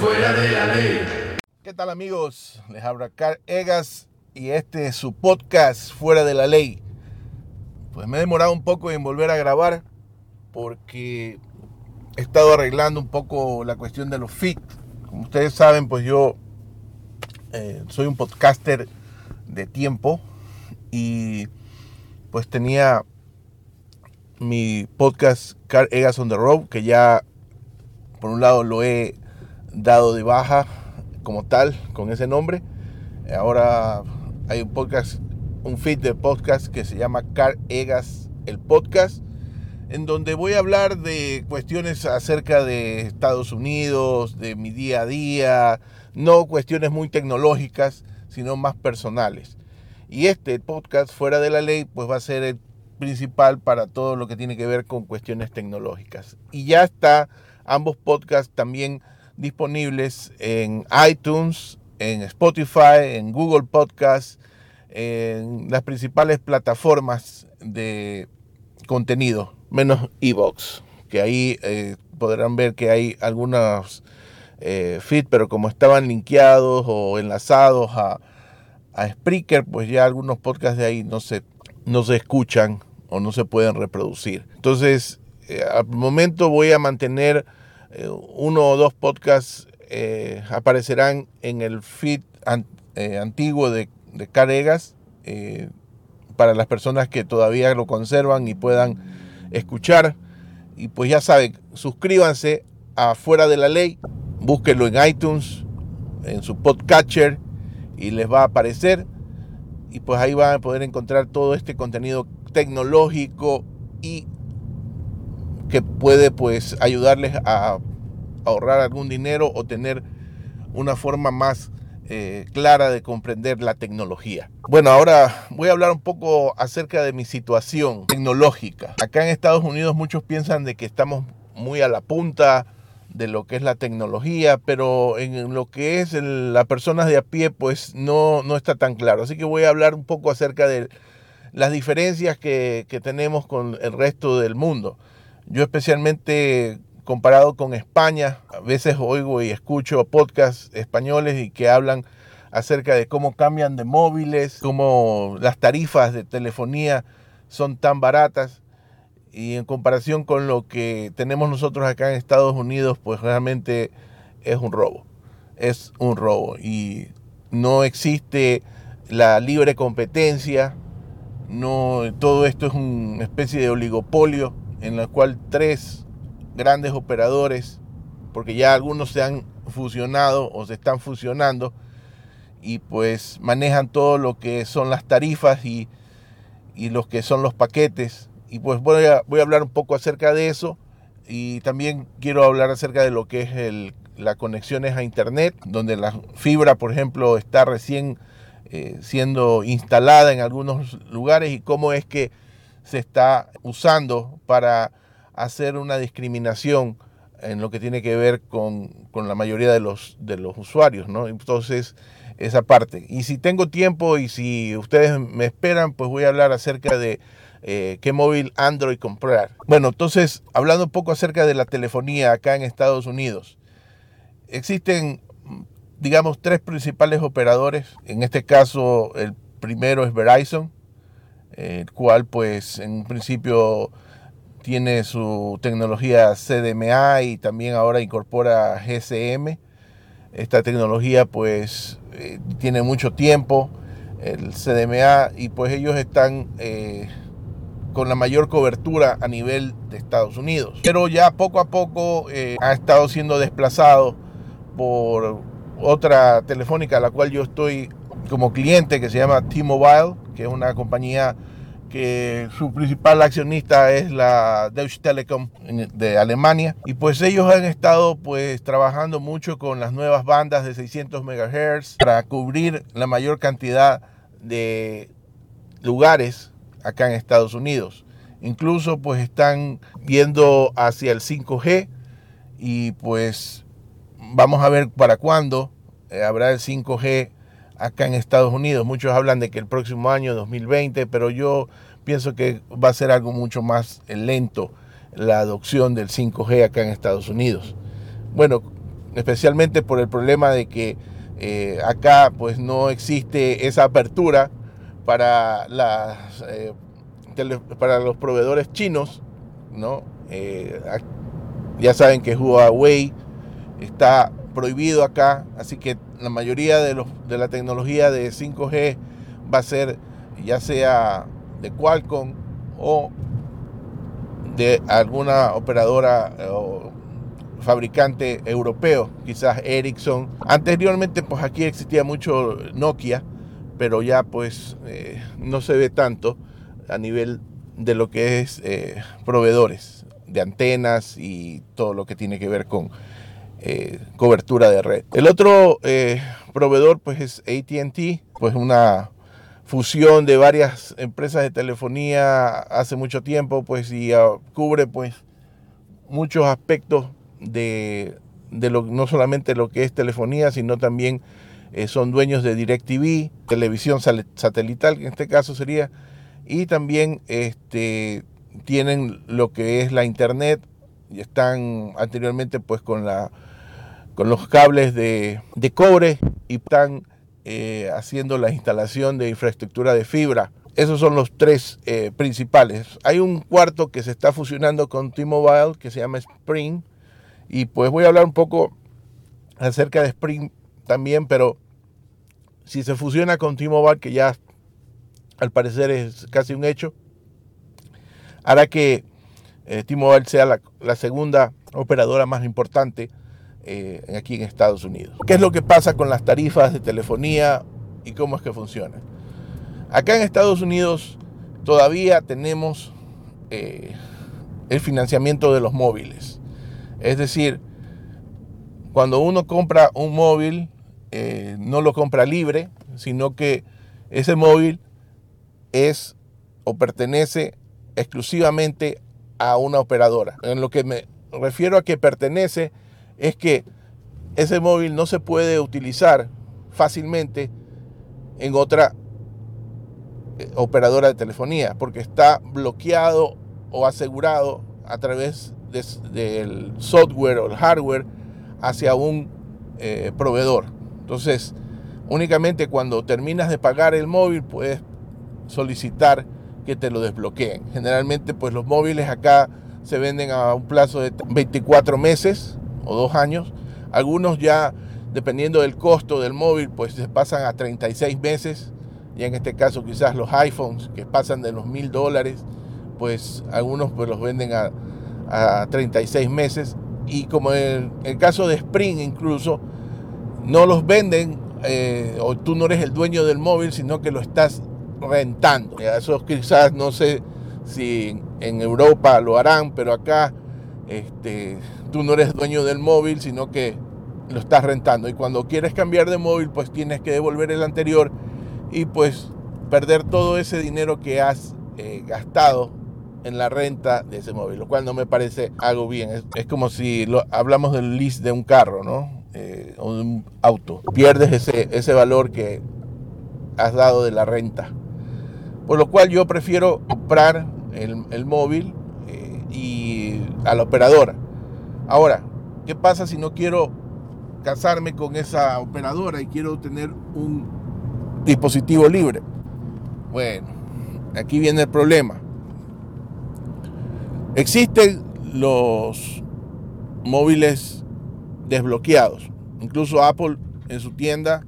Fuera de la Ley. ¿Qué tal, amigos? Les habla Carl Egas y este es su podcast Fuera de la Ley. Pues me he demorado un poco en volver a grabar porque he estado arreglando un poco la cuestión de los feeds. Como ustedes saben, pues yo soy un podcaster de tiempo y pues tenía mi podcast Carl Egas on the Road, que ya por un lado lo he dado de baja como tal, con ese nombre. Ahora hay un podcast, un feed de podcast que se llama Carl Egas el podcast, en donde voy a hablar de cuestiones acerca de Estados Unidos, de mi día a día, no cuestiones muy tecnológicas, sino más personales. Y este podcast Fuera de la Ley pues va a ser el principal para todo lo que tiene que ver con cuestiones tecnológicas. Y ya está ambos podcasts también disponibles en iTunes, en Spotify, en Google Podcasts, en las principales plataformas de contenido, menos iVoox, que ahí podrán ver que hay algunos feeds, pero como estaban linkeados o enlazados a Spreaker, pues ya algunos podcasts de ahí no se escuchan o no se pueden reproducir. Entonces, al momento voy a mantener uno o dos podcasts, aparecerán en el feed antiguo de Carregas, para las personas que todavía lo conservan y puedan escuchar. Y pues ya saben, suscríbanse a Fuera de la Ley, búsquenlo en iTunes, en su podcatcher, y les va a aparecer. Y pues ahí van a poder encontrar todo este contenido tecnológico y que puede pues ayudarles a ahorrar algún dinero o tener una forma más clara de comprender la tecnología. Bueno, ahora voy a hablar un poco acerca de mi situación tecnológica. Acá en Estados Unidos muchos piensan de que estamos muy a la punta de lo que es la tecnología, pero en lo que es las personas de a pie pues no está tan claro. Así que voy a hablar un poco acerca de las diferencias que tenemos con el resto del mundo. Yo especialmente comparado con España, a veces oigo y escucho podcasts españoles y que hablan acerca de cómo cambian de móviles, cómo las tarifas de telefonía son tan baratas, y en comparación con lo que tenemos nosotros acá en Estados Unidos, pues realmente es un robo, y no existe la libre competencia, no, todo esto es una especie de oligopolio en la cual tres grandes operadores, porque ya algunos se han fusionado o se están fusionando, y pues manejan todo lo que son las tarifas y los que son los paquetes. Y pues voy a hablar un poco acerca de eso, y también quiero hablar acerca de lo que es las conexiones a internet, donde la fibra, por ejemplo, está recién siendo instalada en algunos lugares, y cómo es que se está usando para hacer una discriminación en lo que tiene que ver con la mayoría de los usuarios, ¿no? Entonces, esa parte. Y si tengo tiempo y si ustedes me esperan, pues voy a hablar acerca de qué móvil Android comprar. Bueno, entonces, hablando un poco acerca de la telefonía acá en Estados Unidos, existen, digamos, tres principales operadores. En este caso, el primero es Verizon, el cual pues en un principio tiene su tecnología CDMA y también ahora incorpora GSM. Esta tecnología pues tiene mucho tiempo, el CDMA, y pues ellos están con la mayor cobertura a nivel de Estados Unidos. Pero ya poco a poco ha estado siendo desplazado por otra telefónica a la cual yo estoy como cliente, que se llama T-Mobile, que es una compañía que su principal accionista es la Deutsche Telekom de Alemania, y pues ellos han estado pues trabajando mucho con las nuevas bandas de 600 MHz para cubrir la mayor cantidad de lugares acá en Estados Unidos. Incluso pues están viendo hacia el 5G, y pues vamos a ver para cuándo habrá el 5G acá en Estados Unidos. Muchos hablan de que el próximo año, 2020, pero yo pienso que va a ser algo mucho más lento la adopción del 5G acá en Estados Unidos. Bueno, especialmente por el problema de que acá pues no existe esa apertura para los proveedores chinos, ¿no? Ya saben que Huawei está prohibido acá, así que la mayoría de la tecnología de 5G va a ser ya sea de Qualcomm o de alguna operadora o fabricante europeo, quizás Ericsson. Anteriormente pues aquí existía mucho Nokia, pero ya pues no se ve tanto a nivel de lo que es proveedores de antenas y todo lo que tiene que ver con cobertura de red. El otro proveedor pues es AT&T, pues una fusión de varias empresas de telefonía hace mucho tiempo, pues, y cubre pues muchos aspectos de no solamente lo que es telefonía, sino también son dueños de DirecTV, televisión satelital, que en este caso sería, y también tienen lo que es la internet, y están anteriormente pues con los cables de cobre, y están haciendo la instalación de infraestructura de fibra. Esos son los tres principales. Hay un cuarto que se está fusionando con T-Mobile que se llama Sprint, y pues voy a hablar un poco acerca de Sprint también, pero si se fusiona con T-Mobile, que ya al parecer es casi un hecho, hará que T-Mobile sea la segunda operadora más importante aquí en Estados Unidos. ¿Qué es lo que pasa con las tarifas de telefonía y cómo es que funcionan? Acá en Estados Unidos todavía tenemos el financiamiento de los móviles. Es decir, cuando uno compra un móvil, no lo compra libre, sino que ese móvil es o pertenece exclusivamente a una operadora. En lo que me refiero a que pertenece es que ese móvil no se puede utilizar fácilmente en otra operadora de telefonía porque está bloqueado o asegurado a través del software o el hardware hacia un proveedor. Entonces, únicamente cuando terminas de pagar el móvil puedes solicitar que te lo desbloqueen. Generalmente, pues los móviles acá se venden a un plazo de 24 meses o 2 años. Algunos ya, dependiendo del costo del móvil, pues se pasan a 36 meses. Y en este caso quizás los iPhones, que pasan de los $1,000, pues algunos pues los venden a 36 meses. Y como en el caso de Sprint incluso, no los venden o tú no eres el dueño del móvil, sino que lo estás rentando. Eso quizás, no sé si en Europa lo harán, pero acá tú no eres dueño del móvil, sino que lo estás rentando, y cuando quieres cambiar de móvil pues tienes que devolver el anterior y pues perder todo ese dinero que has gastado en la renta de ese móvil, lo cual no me parece algo bien. Es como si hablamos del lease de un carro, ¿no? O de un auto. Pierdes ese valor que has dado de la renta, por lo cual yo prefiero comprar el móvil y a la operadora. Ahora, ¿qué pasa si no quiero casarme con esa operadora y quiero tener un dispositivo libre? Bueno, aquí viene el problema. Existen los móviles desbloqueados. Incluso Apple en su tienda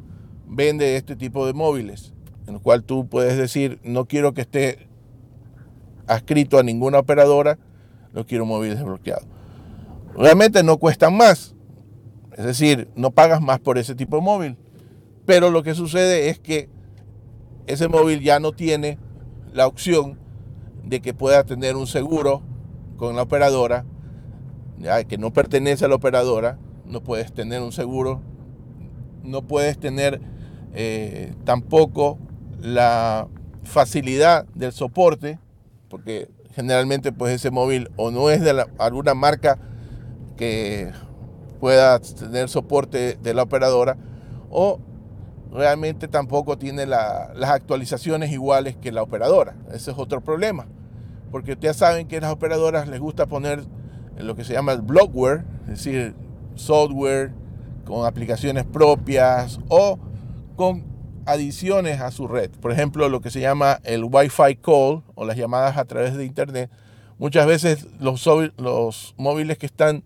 vende este tipo de móviles, en el cual tú puedes decir, no quiero que esté adscrito a ninguna operadora, no quiero un móvil desbloqueado. Realmente no cuestan más, es decir, no pagas más por ese tipo de móvil, pero lo que sucede es que ese móvil ya no tiene la opción de que pueda tener un seguro con la operadora, ya que no pertenece a la operadora, no puedes tener un seguro, no puedes tener tampoco la facilidad del soporte, porque generalmente pues ese móvil o no es de alguna marca que pueda tener soporte de la operadora, o realmente tampoco tiene las actualizaciones iguales que la operadora. Ese es otro problema, porque ustedes saben que a las operadoras les gusta poner lo que se llama el bloatware, es decir, software, con aplicaciones propias o con adiciones a su red. Por ejemplo, lo que se llama el Wi-Fi call o las llamadas a través de internet. Muchas veces los móviles que están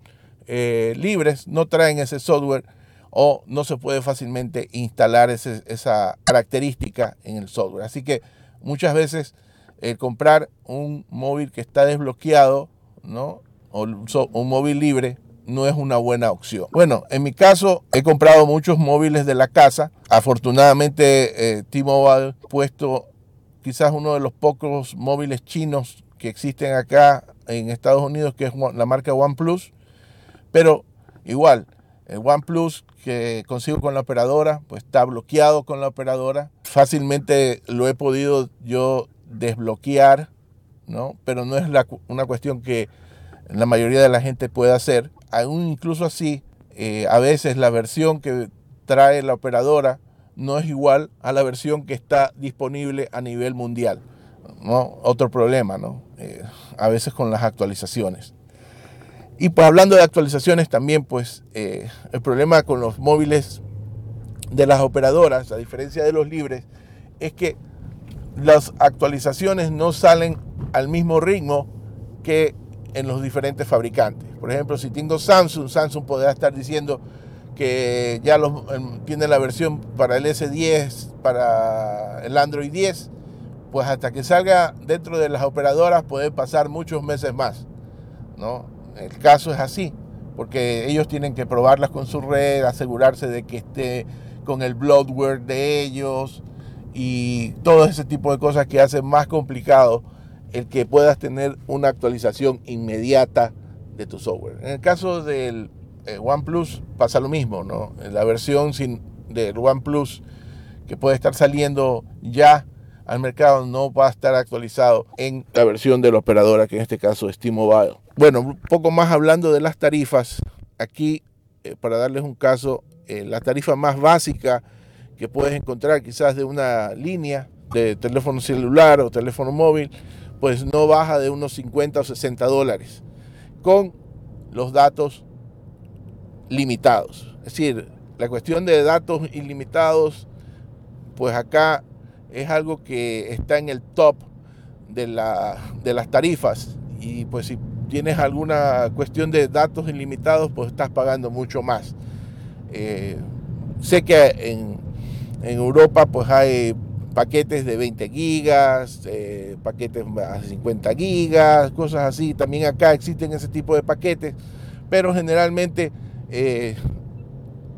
libres no traen ese software o no se puede fácilmente instalar esa característica en el software. Así que muchas veces el comprar un móvil que está desbloqueado, ¿no?, o un móvil libre, no es una buena opción. Bueno, en mi caso he comprado muchos móviles de la casa. Afortunadamente T-Mobile ha puesto quizás uno de los pocos móviles chinos que existen acá en Estados Unidos, que es la marca OnePlus. Pero igual, el OnePlus que consigo con la operadora, pues está bloqueado con la operadora. Fácilmente lo he podido yo desbloquear, ¿no? Pero no es una cuestión que la mayoría de la gente puede hacer. Aún incluso así, a veces la versión que trae la operadora no es igual a la versión que está disponible a nivel mundial, ¿no? Otro problema, ¿no? A veces con las actualizaciones. Y pues hablando de actualizaciones también, pues el problema con los móviles de las operadoras, a diferencia de los libres, es que las actualizaciones no salen al mismo ritmo que en los diferentes fabricantes. Por ejemplo, si tengo Samsung podrá estar diciendo que ya tiene la versión para el S10, para el Android 10, pues hasta que salga dentro de las operadoras puede pasar muchos meses más, ¿no? El caso es así, porque ellos tienen que probarlas con su red, asegurarse de que esté con el bloatware de ellos y todo ese tipo de cosas que hacen más complicado el que puedas tener una actualización inmediata de tu software. En el caso del OnePlus pasa lo mismo, ¿no? La versión del OnePlus que puede estar saliendo ya al mercado no va a estar actualizado en la versión de la operadora, que en este caso es T-Mobile. Bueno, un poco más hablando de las tarifas. Aquí, para darles un caso, la tarifa más básica que puedes encontrar quizás de una línea de teléfono celular o teléfono móvil, pues no baja de unos $50 o $60 con los datos limitados. Es decir, la cuestión de datos ilimitados, pues acá es algo que está en el top de las tarifas, y pues si tienes alguna cuestión de datos ilimitados, pues estás pagando mucho más. Sé que en Europa pues hay paquetes de 20 gigas, paquetes a 50 gigas, cosas así. También acá existen ese tipo de paquetes, pero generalmente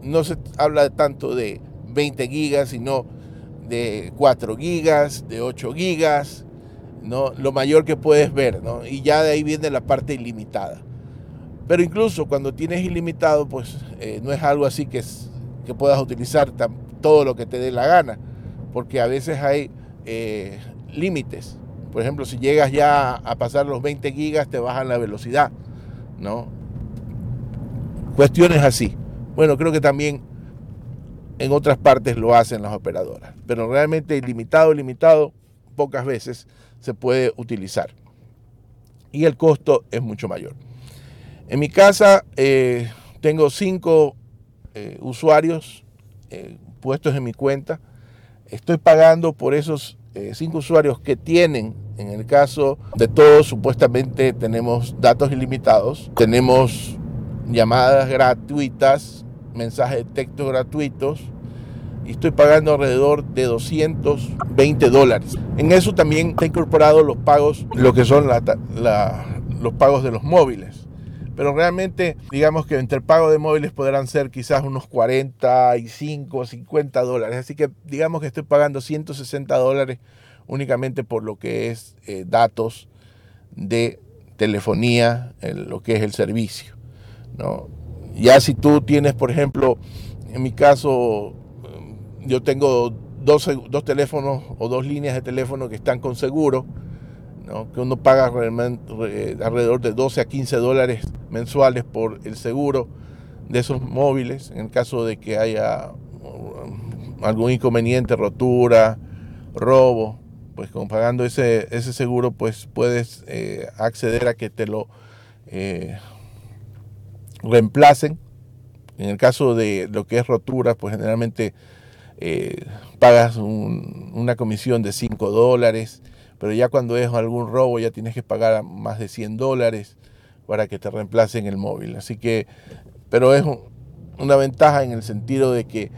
no se habla tanto de 20 gigas, sino de 4 gigas, de 8 gigas, ¿no? Lo mayor que puedes ver, ¿no? Y ya de ahí viene la parte ilimitada. Pero incluso cuando tienes ilimitado, pues no es algo así que puedas utilizar todo lo que te dé la gana, porque a veces hay límites. Por ejemplo, si llegas ya a pasar los 20 gigas, te bajan la velocidad, ¿no? Cuestiones así. Bueno, creo que también en otras partes lo hacen las operadoras, pero realmente ilimitado, pocas veces se puede utilizar y el costo es mucho mayor. En mi casa tengo 5 usuarios puestos en mi cuenta. Estoy pagando por esos 5 usuarios que tienen. En el caso de todos, supuestamente tenemos datos ilimitados, tenemos llamadas gratuitas, mensajes de texto gratuitos, y estoy pagando alrededor de $220. En eso también está incorporado los pagos, lo que son los pagos de los móviles. Pero realmente, digamos que entre el pago de móviles podrán ser quizás unos $45 o $50. Así que digamos que estoy pagando $160 únicamente por lo que es datos de telefonía, lo que es el servicio, ¿no? Ya si tú tienes, por ejemplo, en mi caso, yo tengo dos teléfonos o 2 líneas de teléfono que están con seguro, ¿no? Que uno paga alrededor de $12 a $15 mensuales por el seguro de esos móviles, en el caso de que haya algún inconveniente, rotura, robo, pues con pagando ese seguro, pues puedes acceder a que te lo reemplacen En el caso de lo que es roturas, pues generalmente pagas una comisión de $5, pero ya cuando es algún robo ya tienes que pagar más de $100 para que te reemplacen el móvil. Así que, pero es una ventaja en el sentido de que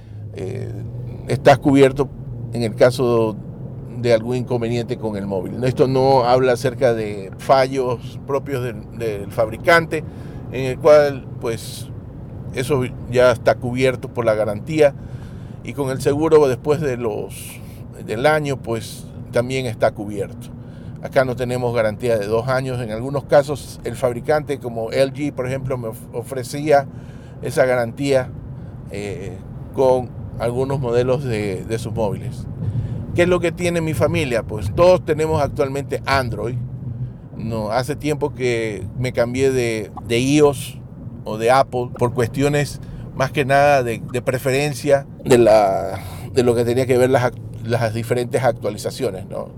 estás cubierto en el caso de algún inconveniente con el móvil. Esto no habla acerca de fallos propios del fabricante, en el cual pues eso ya está cubierto por la garantía, y con el seguro después de del año pues también está cubierto. Acá no tenemos garantía de 2 años. En algunos casos el fabricante, como LG por ejemplo, me ofrecía esa garantía con algunos modelos de sus móviles. ¿Qué es lo que tiene mi familia? Pues todos tenemos actualmente Android. No, hace tiempo que me cambié de iOS o de Apple por cuestiones más que nada de preferencia de lo que tenía que ver las diferentes actualizaciones, ¿no?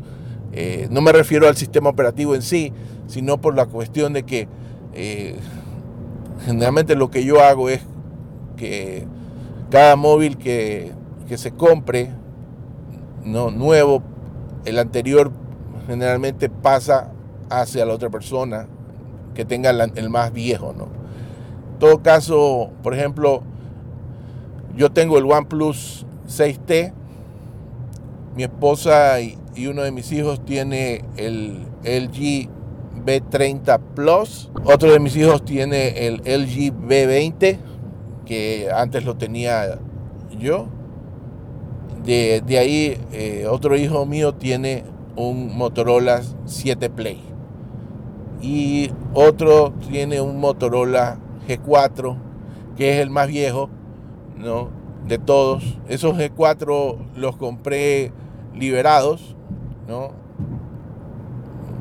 No me refiero al sistema operativo en sí, sino por la cuestión de que generalmente lo que yo hago es que cada móvil que se compre, ¿no?, nuevo, el anterior generalmente pasa hacia la otra persona que tenga el más viejo, ¿no? En todo caso, por ejemplo, yo tengo el OnePlus 6T, mi esposa y uno de mis hijos tiene el LG B30 Plus, otro de mis hijos tiene el LG B20, que antes lo tenía yo. De ahí otro hijo mío tiene un Motorola 7 Play. Y otro tiene un Motorola G4, que es el más viejo, ¿no?, de todos. Esos G4 los compré liberados, ¿no?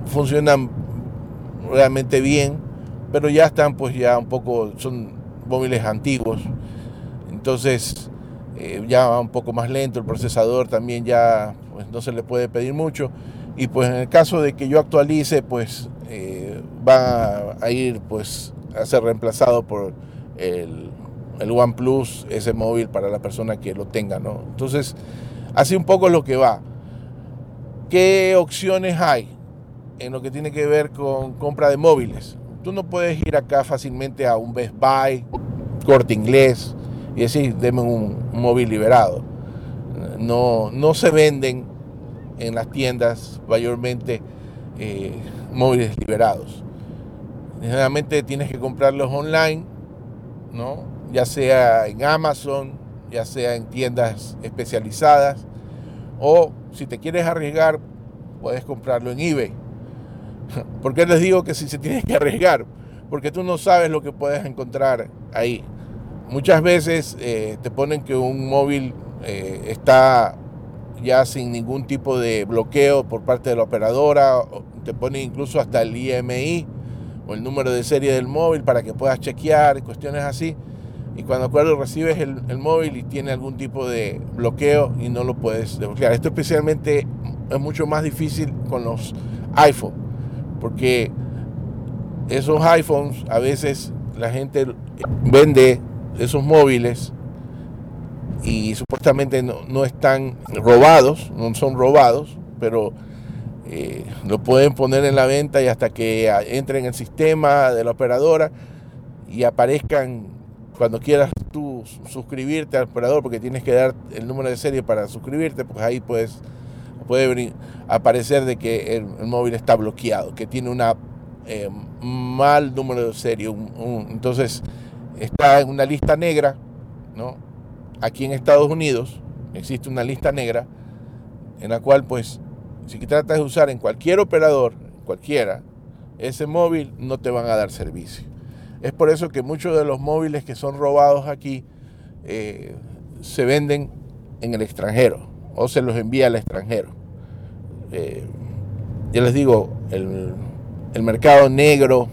Funcionan realmente bien, pero ya están pues ya un poco, son móviles antiguos. Entonces ya va un poco más lento, el procesador también ya pues no se le puede pedir mucho. Y pues en el caso de que yo actualice, pues va a ir pues a ser reemplazado por el OnePlus, ese móvil para la persona que lo tenga, ¿no? Entonces, así un poco lo que va. ¿Qué opciones hay en lo que tiene que ver con compra de móviles? Tú no puedes ir acá fácilmente a un Best Buy, Corte Inglés y decir, deme un móvil liberado. No se venden en las tiendas mayormente móviles liberados. Generalmente tienes que comprarlos online, ¿no?, ya sea en Amazon, ya sea en tiendas especializadas, o si te quieres arriesgar, puedes comprarlo en eBay. ¿Por qué les digo que si se tiene que arriesgar? Porque tú no sabes lo que puedes encontrar ahí. Muchas veces te ponen que un móvil está ya sin ningún tipo de bloqueo por parte de la operadora, te ponen incluso hasta el IMEI o el número de serie del móvil para que puedas chequear, cuestiones así. Y cuando recibes el móvil y tiene algún tipo de bloqueo y no lo puedes desbloquear. Esto especialmente es mucho más difícil con los iPhone, porque esos iPhones a veces la gente vende esos móviles y supuestamente no están robados, no son robados, pero lo pueden poner en la venta y hasta que entren en el sistema de la operadora y aparezcan. Cuando quieras tú suscribirte al operador, porque tienes que dar el número de serie para suscribirte, pues ahí puede aparecer de que el móvil está bloqueado, que tiene una mal número de serie. Entonces está en una lista negra, ¿no? Aquí en Estados Unidos existe una lista negra en la cual pues si tratas de usar en cualquier operador, cualquiera, ese móvil no te van a dar servicio. Es por eso que muchos de los móviles que son robados aquí se venden en el extranjero o se los envía al extranjero. Ya les digo, el mercado negro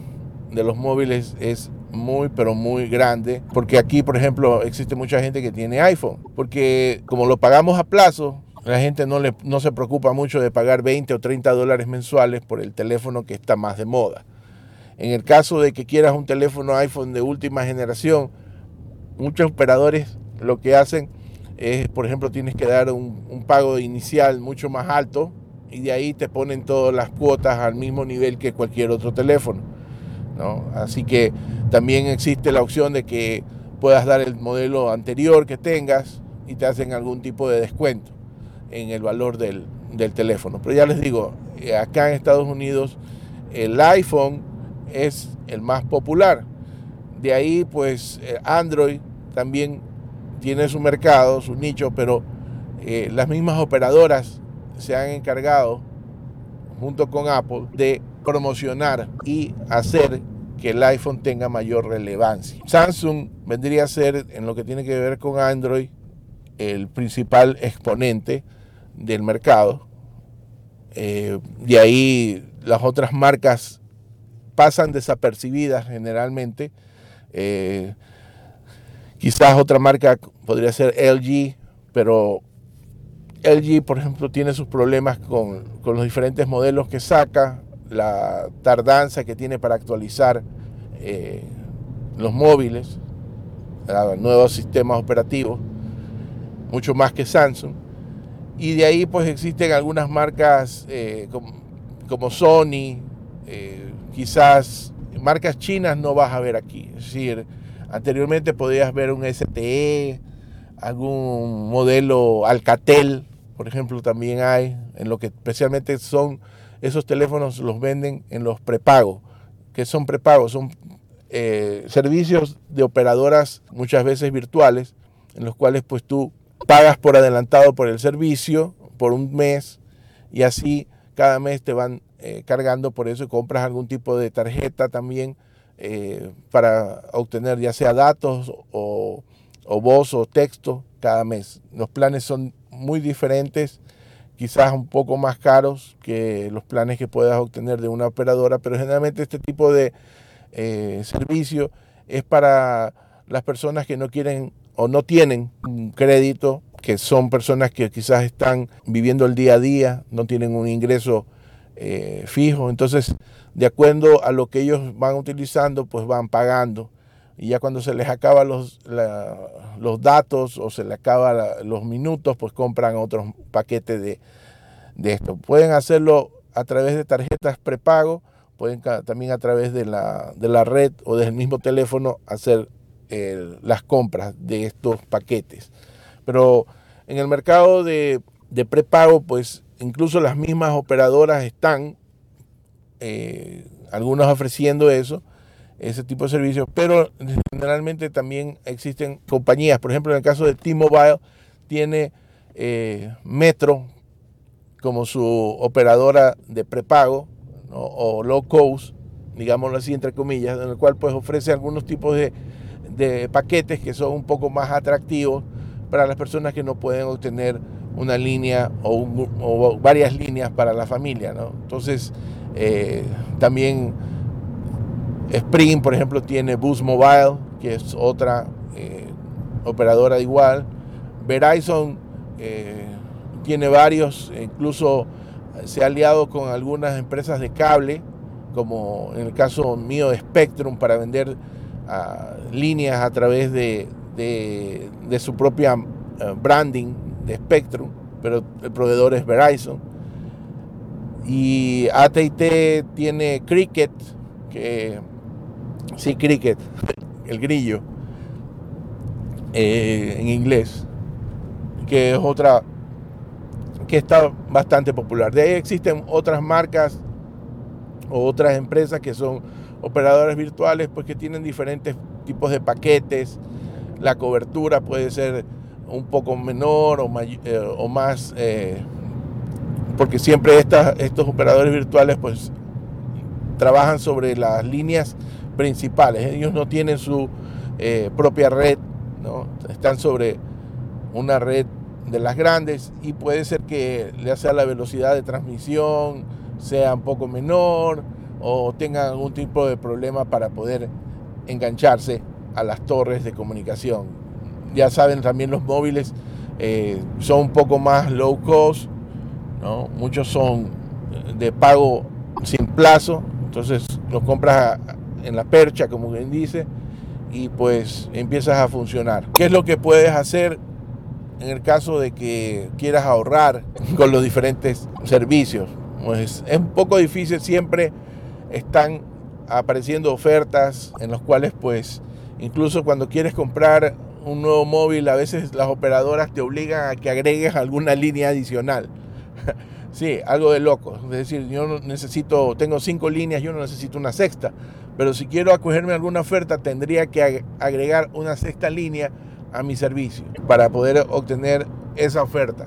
de los móviles es muy, pero muy grande, porque aquí, por ejemplo, existe mucha gente que tiene iPhone, porque como lo pagamos a plazo, la gente no se preocupa mucho de pagar $20 o $30 mensuales por el teléfono que está más de moda. En el caso de que quieras un teléfono iPhone de última generación, muchos operadores lo que hacen es, por ejemplo, tienes que dar un pago inicial mucho más alto y de ahí te ponen todas las cuotas al mismo nivel que cualquier otro teléfono, ¿no? Así que también existe la opción de que puedas dar el modelo anterior que tengas y te hacen algún tipo de descuento en el valor del teléfono. Pero ya les digo, acá en Estados Unidos el iPhone es el más popular. De ahí pues Android también tiene su mercado, su nicho, pero las mismas operadoras se han encargado, junto con Apple, de promocionar y hacer que el iPhone tenga mayor relevancia. Samsung vendría a ser, en lo que tiene que ver con Android, el principal exponente del mercado. De ahí las otras marcas pasan desapercibidas generalmente. Quizás otra marca podría ser LG, pero LG, por ejemplo, tiene sus problemas con los diferentes modelos que saca, la tardanza que tiene para actualizar los móviles, nuevos sistemas operativos, mucho más que Samsung. Y de ahí pues existen algunas marcas como Sony, quizás marcas chinas no vas a ver aquí. Es decir, anteriormente podías ver un STE, algún modelo Alcatel, por ejemplo, también hay, en lo que especialmente son esos teléfonos los venden en los prepagos. ¿Qué son prepagos? Son servicios de operadoras muchas veces virtuales, en los cuales pues tú pagas por adelantado por el servicio, por un mes, y así cada mes te van cargando por eso, y compras algún tipo de tarjeta también para obtener ya sea datos o voz o texto cada mes. Los planes son muy diferentes, quizás un poco más caros que los planes que puedas obtener de una operadora, pero generalmente este tipo de servicio es para las personas que no quieren o no tienen un crédito, que son personas que quizás están viviendo el día a día, no tienen un ingreso fijo. Entonces, de acuerdo a lo que ellos van utilizando, pues van pagando. Y ya cuando se les acaban los datos o se les acaban los minutos, pues compran otros paquetes de esto. Pueden hacerlo a través de tarjetas prepago, pueden también a través de la red o desde el mismo teléfono hacer las compras de estos paquetes. Pero en el mercado de prepago, pues incluso las mismas operadoras están, algunos ofreciendo ese tipo de servicios, pero generalmente también existen compañías. Por ejemplo, en el caso de T-Mobile, tiene Metro como su operadora de prepago, ¿no? O low cost, digámoslo así, entre comillas, en el cual pues ofrece algunos tipos de paquetes que son un poco más atractivos para las personas que no pueden obtener una línea o varias líneas para la familia, ¿no? Entonces, también Sprint, por ejemplo, tiene Boost Mobile, que es otra operadora igual. Verizon tiene varios, incluso se ha aliado con algunas empresas de cable, como en el caso mío de Spectrum, para vender líneas a través de su propia branding de Spectrum, pero el proveedor es Verizon. Y AT&T tiene Cricket, que sí, Cricket, el grillo, en inglés, que es otra que está bastante popular. De ahí existen otras marcas o otras empresas que son operadores virtuales, pues que tienen diferentes tipos de paquetes. La cobertura puede ser un poco menor o más, porque siempre estos operadores virtuales pues trabajan sobre las líneas principales. Ellos no tienen su propia red, ¿no? Están sobre una red de las grandes y puede ser que ya sea la velocidad de transmisión sea un poco menor o tengan algún tipo de problema para poder engancharse a las torres de comunicación. Ya saben, también los móviles son un poco más low cost, ¿no? Muchos son de pago sin plazo. Entonces los compras en la percha, como quien dice, y pues empiezas a funcionar. ¿Qué es lo que puedes hacer en el caso de que quieras ahorrar con los diferentes servicios? Pues es un poco difícil, siempre están apareciendo ofertas en las cuales pues incluso cuando quieres comprar un nuevo móvil a veces las operadoras te obligan a que agregues alguna línea adicional. Sí, algo de loco. Es decir, yo necesito, tengo 5 líneas, yo no necesito una sexta, pero si quiero acogerme a alguna oferta tendría que agregar una sexta línea a mi servicio para poder obtener esa oferta.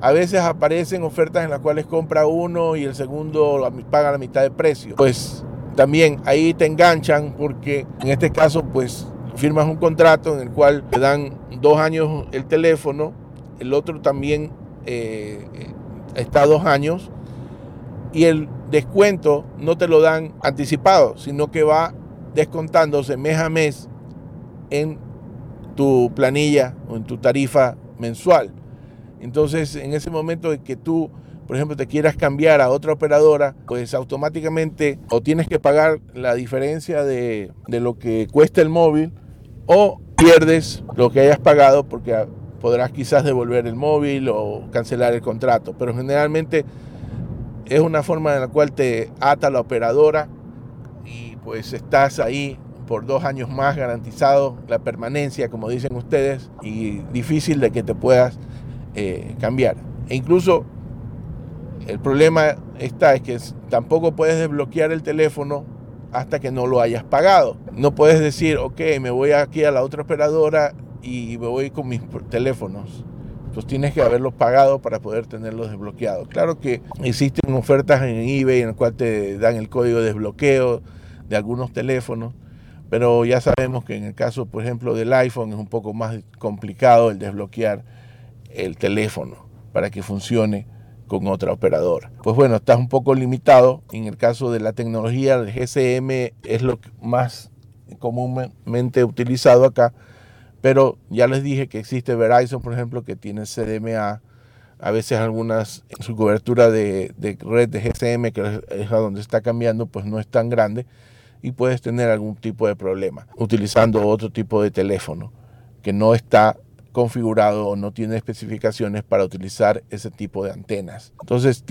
A veces aparecen ofertas en las cuales compra uno y el segundo paga la mitad de precio. Pues también ahí te enganchan porque en este caso pues firmas un contrato en el cual te dan 2 años el teléfono, el otro también está 2 años y el descuento no te lo dan anticipado, sino que va descontándose mes a mes en tu planilla o en tu tarifa mensual. Entonces, en ese momento de que tú, por ejemplo, te quieras cambiar a otra operadora, pues automáticamente o tienes que pagar la diferencia de lo que cuesta el móvil o pierdes lo que hayas pagado porque podrás quizás devolver el móvil o cancelar el contrato. Pero generalmente es una forma en la cual te ata la operadora y pues estás ahí por 2 años más garantizado la permanencia, como dicen ustedes, y difícil de que te puedas cambiar. E incluso el problema está es que tampoco puedes desbloquear el teléfono hasta que no lo hayas pagado. No puedes decir, ok, me voy aquí a la otra operadora y me voy con mis teléfonos. Entonces tienes que haberlos pagado para poder tenerlos desbloqueados. Claro que existen ofertas en eBay en las cuales te dan el código de desbloqueo de algunos teléfonos, pero ya sabemos que en el caso, por ejemplo, del iPhone es un poco más complicado el desbloquear el teléfono para que funcione con otra operadora. Pues bueno, estás un poco limitado. En el caso de la tecnología, el GSM es lo que más comúnmente utilizado acá, pero ya les dije que existe Verizon, por ejemplo, que tiene CDMA, a veces algunas, su cobertura de red de GSM, que es a donde está cambiando, pues no es tan grande, y puedes tener algún tipo de problema utilizando otro tipo de teléfono que no está configurado o no tiene especificaciones para utilizar ese tipo de antenas. Entonces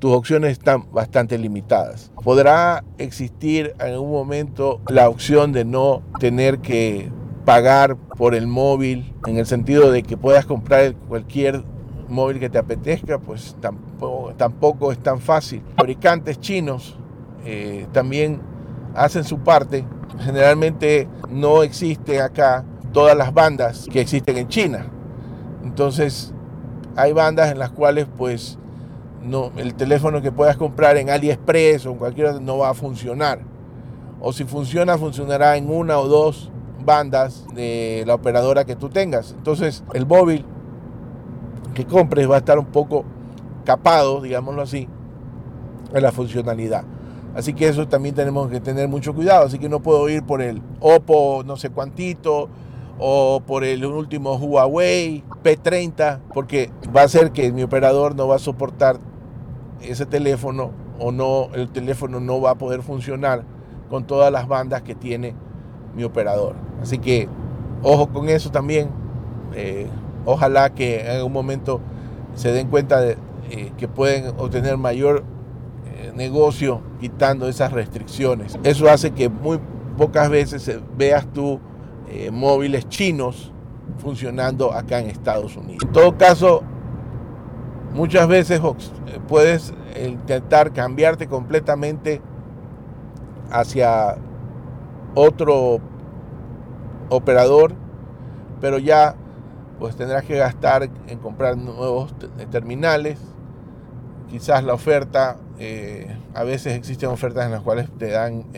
tus opciones están bastante limitadas. ¿Podrá existir en algún momento la opción de no tener que pagar por el móvil, en el sentido de que puedas comprar cualquier móvil que te apetezca? Pues tampoco es tan fácil. Fabricantes chinos también hacen su parte. Generalmente no existen acá todas las bandas que existen en China. Entonces hay bandas en las cuales pues no, el teléfono que puedas comprar en AliExpress o en cualquiera no va a funcionar, o si funciona, funcionará en 1 o 2 bandas de la operadora que tú tengas. Entonces el móvil que compres va a estar un poco capado, digámoslo así, en la funcionalidad. Así que eso también tenemos que tener mucho cuidado. Así que no puedo ir por el Oppo no sé cuántito o por el último Huawei P30, porque va a ser que mi operador no va a soportar ese teléfono o no, el teléfono no va a poder funcionar con todas las bandas que tiene mi operador. Así que ojo con eso también. Ojalá que en algún momento se den cuenta de que pueden obtener mayor negocio quitando esas restricciones. Eso hace que muy pocas veces veas tú móviles chinos funcionando acá en Estados Unidos. En todo caso, muchas veces puedes intentar cambiarte completamente hacia otro operador, pero ya pues tendrás que gastar en comprar nuevos terminales. Quizás la oferta, a veces existen ofertas en las cuales te dan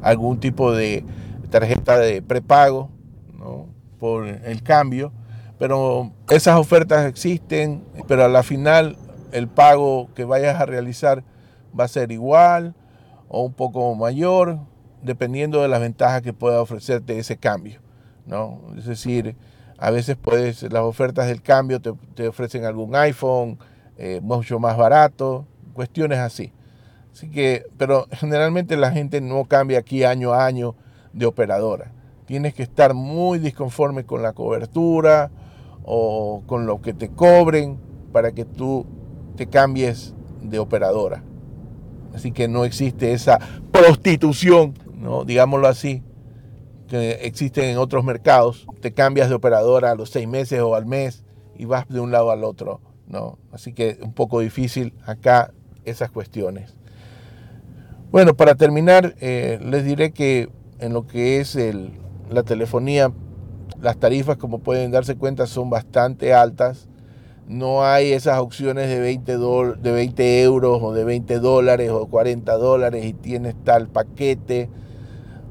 algún tipo de tarjeta de prepago, ¿no?, por el cambio, pero esas ofertas existen, pero a la final el pago que vayas a realizar va a ser igual o un poco mayor, dependiendo de las ventajas que pueda ofrecerte ese cambio, ¿no? Es decir, a veces las ofertas del cambio te ofrecen algún iPhone, mucho más barato, cuestiones así. Así que, pero generalmente la gente no cambia aquí año a año de operadora. Tienes que estar muy disconforme con la cobertura o con lo que te cobren para que tú te cambies de operadora. Así que no existe esa prostitución, ¿no? Digámoslo así, que existen en otros mercados. Te cambias de operadora a los 6 meses o al mes y vas de un lado al otro, ¿no? Así que un poco difícil acá esas cuestiones. Bueno, para terminar, les diré que en lo que es la telefonía, las tarifas, como pueden darse cuenta, son bastante altas. No hay esas opciones de 20 euros o de $20 o $40 y tienes tal paquete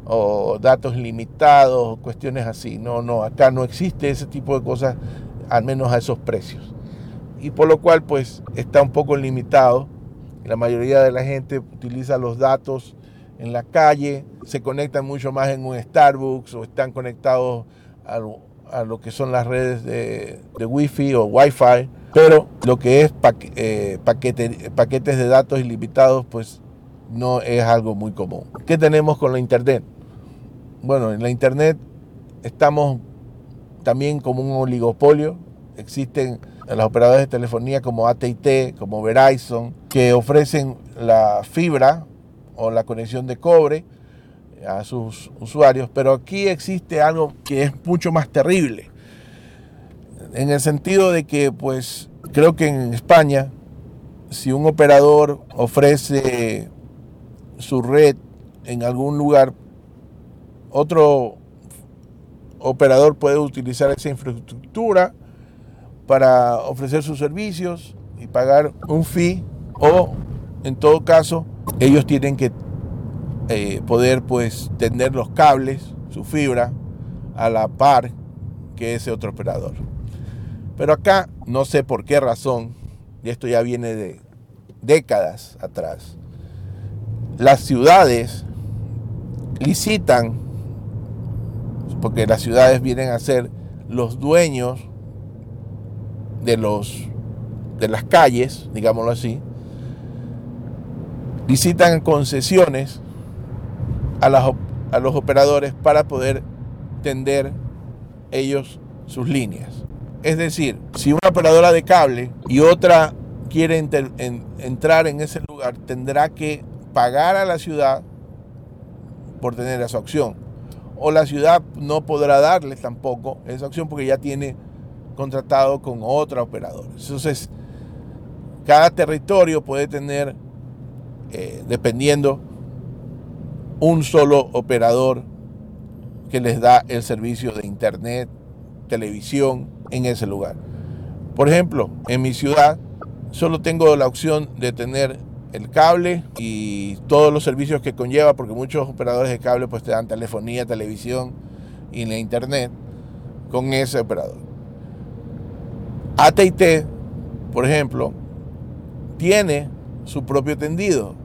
o datos limitados o cuestiones así. No, acá no existe ese tipo de cosas, al menos a esos precios. Y por lo cual, pues, está un poco limitado. La mayoría de la gente utiliza los datos en la calle, se conectan mucho más en un Starbucks o están conectados a lo que son las redes de Wi-Fi o Wi-Fi, pero lo que es paquetes de datos ilimitados, pues no es algo muy común. ¿Qué tenemos con la Internet? Bueno, en la Internet estamos también como un oligopolio. Existen las operadoras de telefonía como AT&T, como Verizon, que ofrecen la fibra o la conexión de cobre a sus usuarios, pero aquí existe algo que es mucho más terrible, en el sentido de que, pues, creo que en España, si un operador ofrece su red en algún lugar, otro operador puede utilizar esa infraestructura para ofrecer sus servicios y pagar un fee, o en todo caso ellos tienen que poder, pues, tender los cables, su fibra, a la par que ese otro operador. Pero acá, no sé por qué razón, y esto ya viene de décadas atrás, las ciudades licitan, porque las ciudades vienen a ser los dueños de las calles, digámoslo así, licitan concesiones a los operadores para poder tender ellos sus líneas. Es decir, si una operadora de cable y otra quiere entrar en ese lugar, tendrá que pagar a la ciudad por tener esa opción. O la ciudad no podrá darle tampoco esa opción porque ya tiene contratado con otra operadora. Entonces, cada territorio puede tener, dependiendo, un solo operador que les da el servicio de internet, televisión en ese lugar. Por ejemplo, en mi ciudad solo tengo la opción de tener el cable y todos los servicios que conlleva, porque muchos operadores de cable, pues, te dan telefonía, televisión y la internet con ese operador. AT&T, por ejemplo, tiene su propio tendido,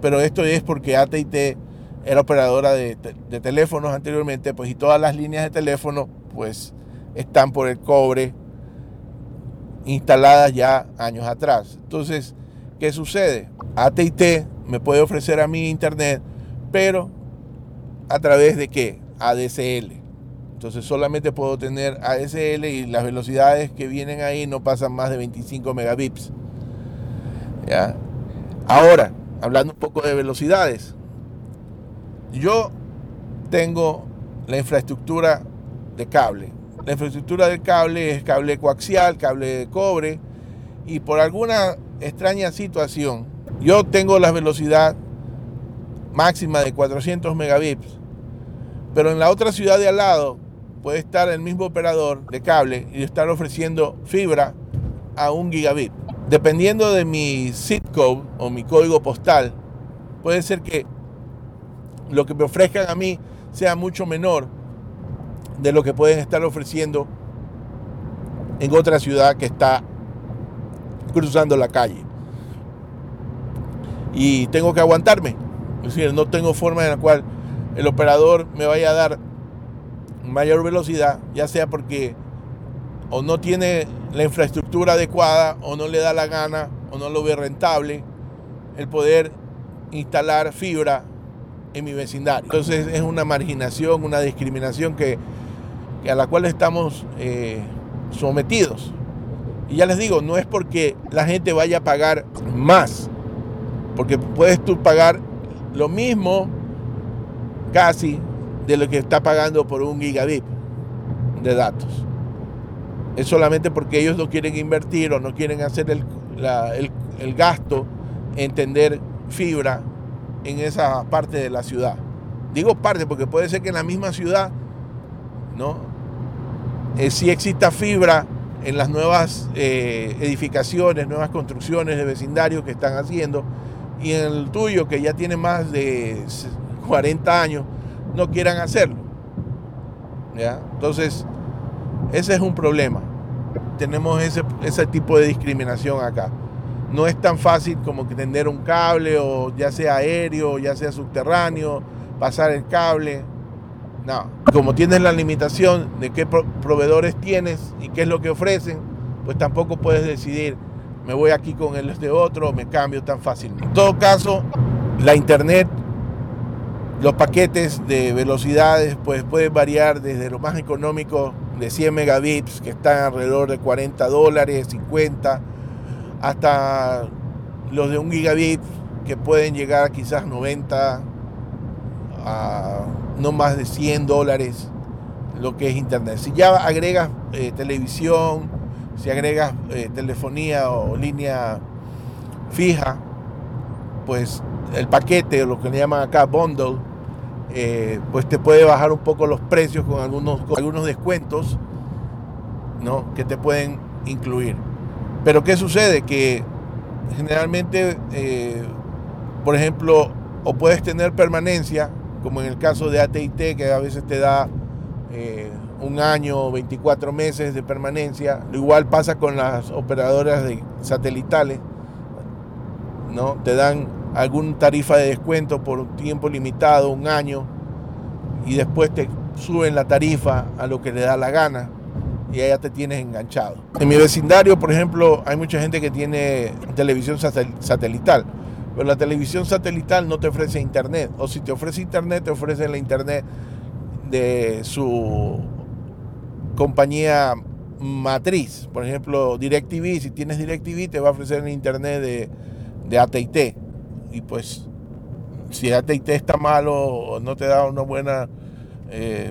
pero esto es porque AT&T era operadora de teléfonos anteriormente, pues, y todas las líneas de teléfono, pues, están por el cobre instaladas ya años atrás. Entonces, ¿qué sucede? AT&T me puede ofrecer a mí internet, pero ¿a través de qué? ADSL. Entonces, solamente puedo tener ADSL y las velocidades que vienen ahí no pasan más de 25 megabits. ¿Ya? Ahora, hablando un poco de velocidades, yo tengo la infraestructura de cable. La infraestructura del cable es cable coaxial, cable de cobre, y por alguna extraña situación, yo tengo la velocidad máxima de 400 megabits, pero en la otra ciudad de al lado puede estar el mismo operador de cable y estar ofreciendo fibra a 1 gigabit. Dependiendo de mi zip code o mi código postal, puede ser que lo que me ofrezcan a mí sea mucho menor de lo que pueden estar ofreciendo en otra ciudad que está cruzando la calle, y tengo que aguantarme. Es decir, no tengo forma en la cual el operador me vaya a dar mayor velocidad, ya sea porque o no tiene la infraestructura adecuada, o no le da la gana, o no lo ve rentable el poder instalar fibra en mi vecindario. Entonces es una marginación, una discriminación que a la cual estamos sometidos. Y ya les digo, no es porque la gente vaya a pagar más, porque puedes tú pagar lo mismo casi de lo que está pagando por un gigabit de datos. Es solamente porque ellos no quieren invertir o no quieren hacer el gasto en tender fibra en esa parte de la ciudad. Digo parte porque puede ser que en la misma ciudad, ¿no?, sí exista fibra en las nuevas edificaciones, nuevas construcciones de vecindarios que están haciendo, y en el tuyo, que ya tiene más de 40 años, no quieran hacerlo, ¿ya? Entonces, ese es un problema. Tenemos ese tipo de discriminación acá. No es tan fácil como que tender un cable, o ya sea aéreo, ya sea subterráneo, pasar el cable. No. Como tienes la limitación de qué proveedores tienes y qué es lo que ofrecen, pues tampoco puedes decidir, me voy aquí con el de otro, o me cambio tan fácilmente. En todo caso, la internet, los paquetes de velocidades, pues pueden variar desde lo más económico, de 100 megabits, que están alrededor de $40, 50, hasta los de 1 gigabit, que pueden llegar a quizás 90, a no más de $100, lo que es internet. Si ya agregas televisión, si agregas telefonía o línea fija, pues el paquete, o lo que le llaman acá bundle, pues te puede bajar un poco los precios con algunos descuentos, ¿no?, que te pueden incluir. Pero ¿qué sucede? Que generalmente, por ejemplo, o puedes tener permanencia, como en el caso de AT&T, que a veces te da un año o 24 meses de permanencia. Lo igual pasa con las operadoras satelitales, ¿no? Te dan alguna tarifa de descuento por un tiempo limitado, un año, y después te suben la tarifa a lo que le da la gana y allá te tienes enganchado. En mi vecindario, por ejemplo, hay mucha gente que tiene televisión satelital, pero la televisión satelital no te ofrece internet, o si te ofrece internet, te ofrece la internet de su compañía matriz. Por ejemplo, DirecTV, si tienes DirecTV, te va a ofrecer el internet de AT&T. Y pues si AT&T está malo o no te da una buena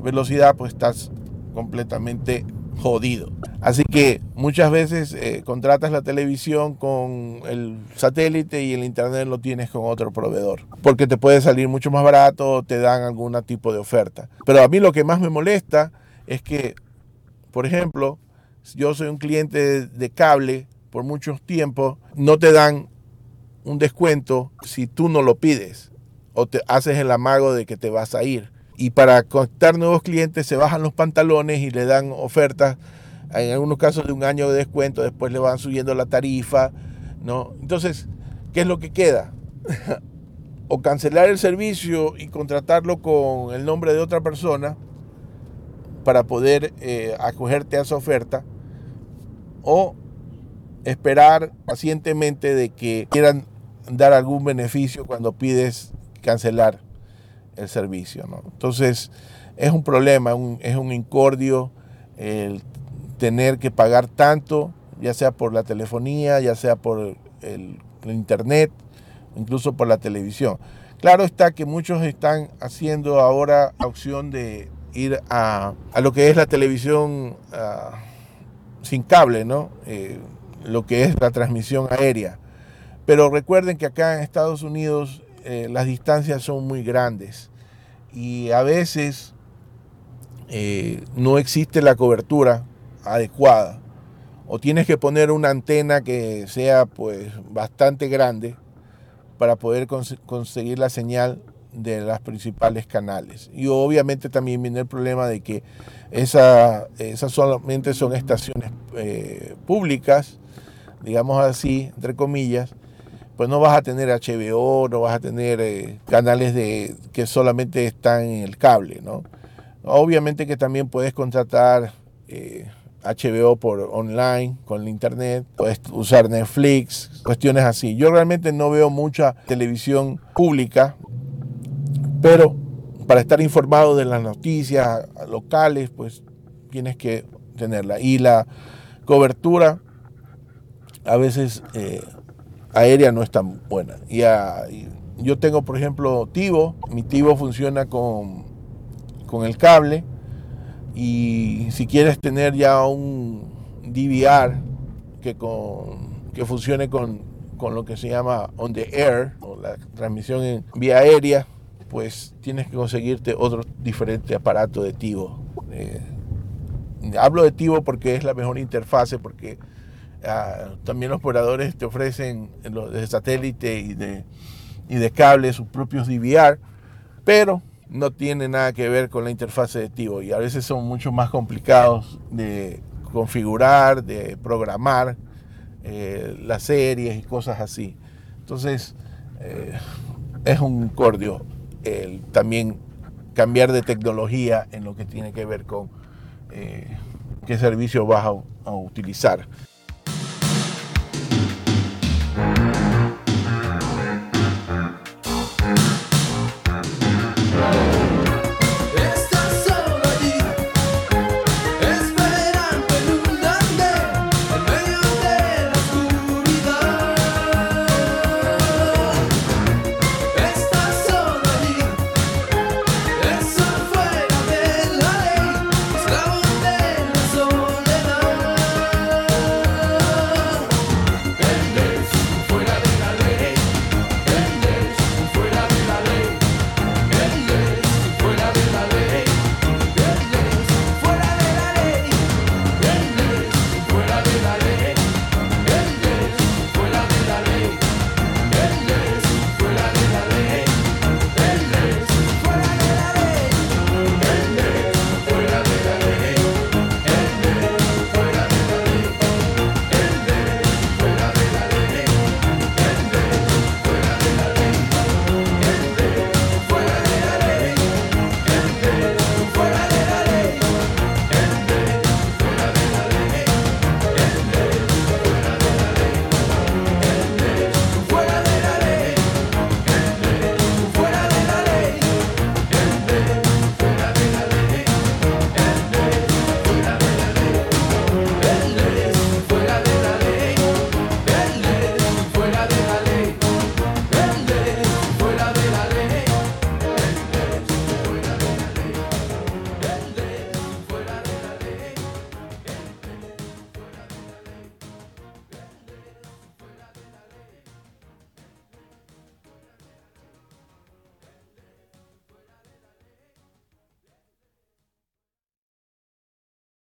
velocidad, pues estás completamente jodido. Así que muchas veces contratas la televisión con el satélite y el internet lo tienes con otro proveedor, porque te puede salir mucho más barato, te dan algún tipo de oferta. Pero a mí lo que más me molesta es que, por ejemplo, yo soy un cliente de cable por muchos tiempos, no te dan un descuento si tú no lo pides o te haces el amago de que te vas a ir. Y para captar nuevos clientes se bajan los pantalones y le dan ofertas, en algunos casos de un año de descuento, después le van subiendo la tarifa, ¿no? Entonces, ¿qué es lo que queda? O cancelar el servicio y contratarlo con el nombre de otra persona para poder acogerte a esa oferta, o esperar pacientemente de que quieran dar algún beneficio cuando pides cancelar el servicio, ¿no? Entonces es un problema, es un incordio el tener que pagar tanto, ya sea por la telefonía, ya sea por el internet, incluso por la televisión. Claro está que muchos están haciendo ahora opción de ir a lo que es la televisión sin cable, ¿no? Lo que es la transmisión aérea. Pero recuerden que acá en Estados Unidos las distancias son muy grandes y a veces no existe la cobertura adecuada, o tienes que poner una antena que sea pues bastante grande para poder conseguir la señal de las principales canales. Y obviamente también viene el problema de que esas solamente son estaciones públicas, digamos así, entre comillas. Pues no vas a tener HBO, no vas a tener canales que solamente están en el cable, ¿no? Obviamente que también puedes contratar HBO por online, con el internet, puedes usar Netflix, cuestiones así. Yo realmente no veo mucha televisión pública, Pero para estar informado de las noticias locales, pues tienes que tenerla. Y la cobertura a veces aérea no es tan buena. Yo tengo, por ejemplo, Tivo. Mi Tivo funciona con el cable. Y si quieres tener ya un DVR que funcione con lo que se llama on the air, o la transmisión en vía aérea, pues tienes que conseguirte otro diferente aparato de Tivo. Hablo de Tivo porque es la mejor interfase, porque también los operadores te ofrecen de satélite y de cable sus propios DVR, pero no tiene nada que ver con la interfase de Tivo, y a veces son mucho más complicados de configurar, de programar las series y cosas así. Entonces es un cordio el también cambiar de tecnología en lo que tiene que ver con qué servicio vas a utilizar.